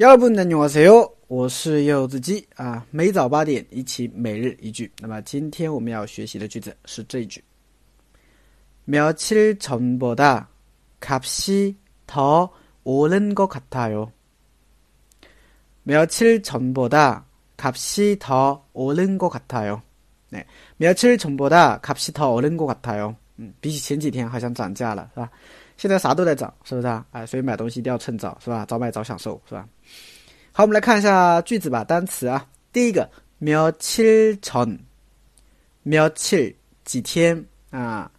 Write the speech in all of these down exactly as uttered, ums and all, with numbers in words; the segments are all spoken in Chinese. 여러분 안녕하세요. 我是柚子鸡啊， 每早八点一起每日一句。 那么今天我们要学习的句子是这一句。 며칠 전보다 값이 더 오른 것 같아요. 며칠 전보다 값이 더 오른 것 같아요. 네, 며칠 전보다 값이 더 오른 것 같아요. 比起前几天好像涨价了是吧， 现在啥都在涨是不是啊， 所以买东西一定要趁早是吧， 早买早享受是吧。 好，我们来看一下句子吧，单词啊。 第一个， 며칠 전， 며칠 几天， 啊，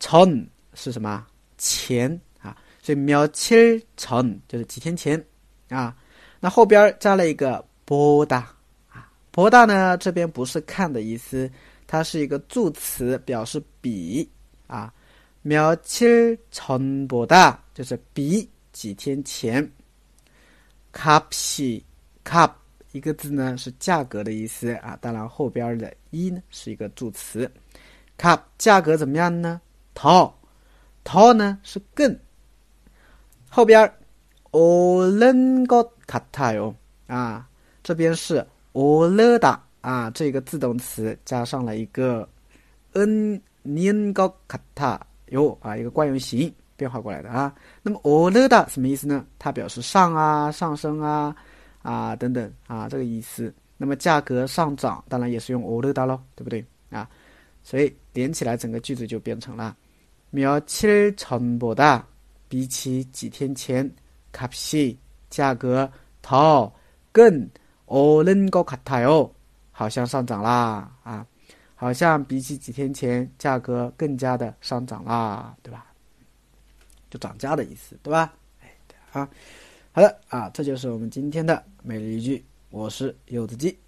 전 是什么？ 前， 啊， 所以 며칠 전 就是 几天前， 啊， 那后边加了一个 보다， 啊， 보다 呢， 这边不是看的意思， 它是一个助词， 表示比， 啊， 며칠 전보다 就是比几天前。 값이， 값 一个字呢是价格的意思啊，当然后边的一呢是一个助词。값价格怎么样呢？ 더， 더 呢是更，后边 오른 것 같아요 啊，这边是 오르다 啊，这个自动词加上了一个 은 것 같아요 啊，一个惯用型变化过来的啊。那么 오르다 什么意思呢？它表示上啊、上升啊、啊等等啊这个意思。那么价格上涨，当然也是用 오르다 咯，对不对啊？所以连起来整个句子就变成了며칠 전보다 比起几天前 값이 价格더更 오른 것 같아요 好像上涨啦啊，好像比起几天前价格更加的上涨啦，对吧？就涨价的意思，对吧？哎，对啊，好的啊，这就是我们今天的每日一句。我是柚子鸡。